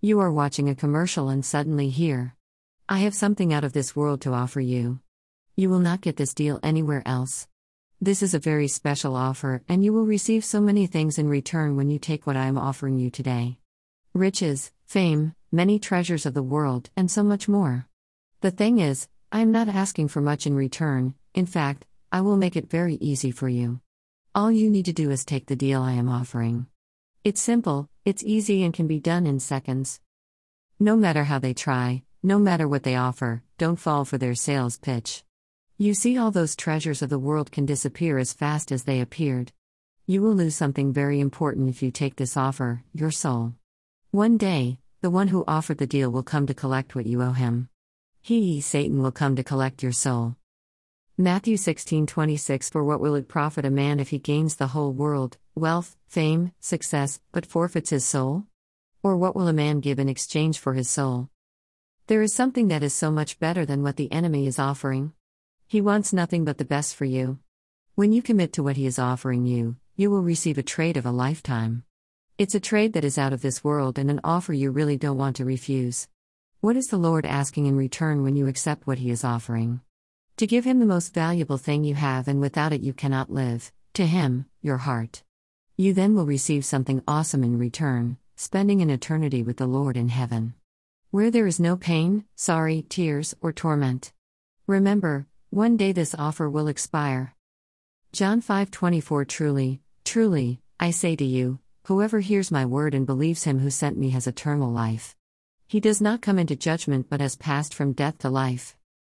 You are watching a commercial and suddenly hear, "I have something out of this world to offer you. You will not get this deal anywhere else. This is a very special offer, and you will receive so many things in return when you take what I am offering you today. Riches, fame, many treasures of the world, and so much more. The thing is, I am not asking for much in return. In fact, I will make it very easy for you. All you need to do is take the deal I am offering. It's simple, it's easy, and can be done in seconds." No matter how they try, no matter what they offer, don't fall for their sales pitch. You see, all those treasures of the world can disappear as fast as they appeared. You will lose something very important if you take this offer, your soul. One day, the one who offered the deal will come to collect what you owe him. He, Satan, will come to collect your soul. Matthew 16 26 For what will it profit a man if he gains the whole world, wealth, fame, success, but forfeits his soul? Or what will a man give in exchange for his soul? There is something that is so much better than what the enemy is offering. He wants nothing but the best for you. When you commit to what he is offering you, you will receive a trade of a lifetime. It's a trade that is out of this world and an offer you really don't want to refuse. What is the Lord asking in return when you accept what he is offering? To give him the most valuable thing you have, and without it you cannot live, to him, your heart. You then will receive something awesome in return, spending an eternity with the Lord in heaven, where there is no pain, sorrow, tears, or torment. Remember, one day this offer will expire. John 5 24 Truly, truly, I say to you, whoever hears my word and believes him who sent me has eternal life. He does not come into judgment but has passed from death to life.